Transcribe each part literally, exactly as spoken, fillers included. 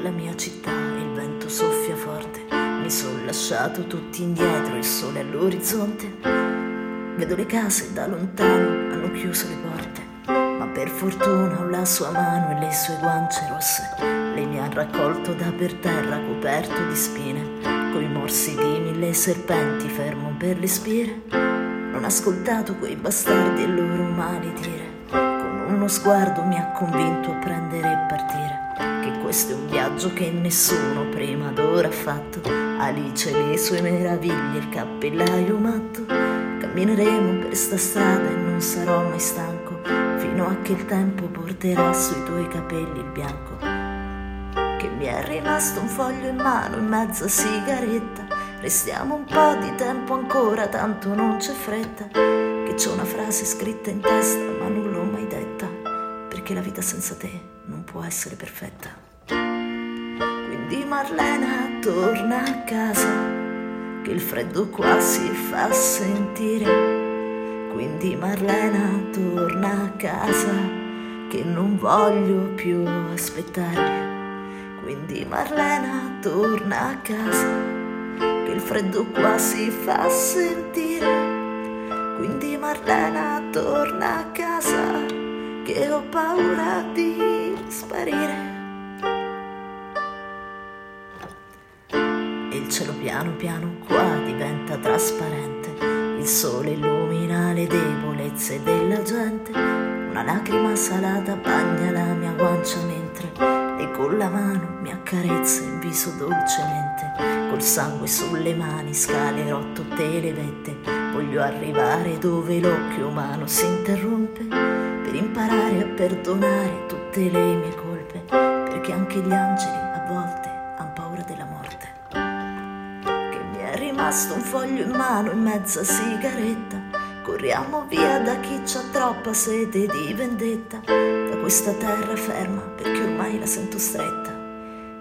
per la mia città, il vento soffia forte, mi son lasciato tutti indietro, il sole all'orizzonte. Vedo le case da lontano, hanno chiuso le porte, ma per fortuna ho la sua mano e le sue guance rosse. Lei mi ha raccolto da per terra coperto di spine, coi morsi di mille serpenti fermo per le spire. Non ho ascoltato quei bastardi e il loro maledire, con uno sguardo mi ha convinto a prendere e partire. Che questo è un viaggio che nessuno prima d'ora ha fatto, Alice e le sue meraviglie, il cappellaio matto. Cammineremo per sta strada e non sarò mai stanco, fino a che il tempo porterà sui tuoi capelli il bianco. Che mi è rimasto un foglio in mano e mezza sigaretta, restiamo un po' di tempo ancora, tanto non c'è fretta. Che c'è una frase scritta in testa ma non l'ho mai detta, perché la vita senza te non può essere perfetta. Quindi Marlena torna a casa, che il freddo qua si fa sentire. Quindi Marlena torna a casa, che non voglio più aspettare. Quindi Marlena torna a casa, che il freddo qua si fa sentire. Quindi Marlena torna a casa, che ho paura di sparire. E il cielo piano piano qua diventa trasparente, il sole illumina le debolezze della gente. Una lacrima salata bagna la mia guancia, mentre e con la mano mi accarezza il viso dolcemente. Col sangue sulle mani scalerò tutte le vette, voglio arrivare dove l'occhio umano si interrompe, per imparare a perdonare tutti le mie colpe, perché anche gli angeli a volte han paura della morte. Che mi è rimasto un foglio in mano e mezza sigaretta, corriamo via da chi c'ha troppa sete di vendetta, da questa terra ferma perché ormai la sento stretta.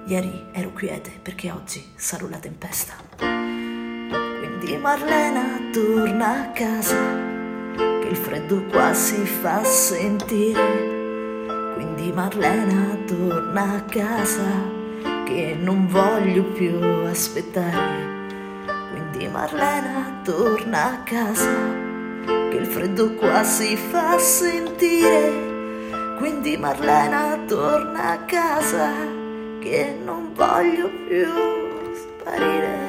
Ieri ero quiete perché oggi sarò la tempesta. Quindi Marlena torna a casa, che il freddo qua si fa sentire. Quindi Marlena torna a casa, che non voglio più aspettare. Quindi Marlena torna a casa, che il freddo qua si fa sentire. Quindi Marlena torna a casa, che non voglio più sparire.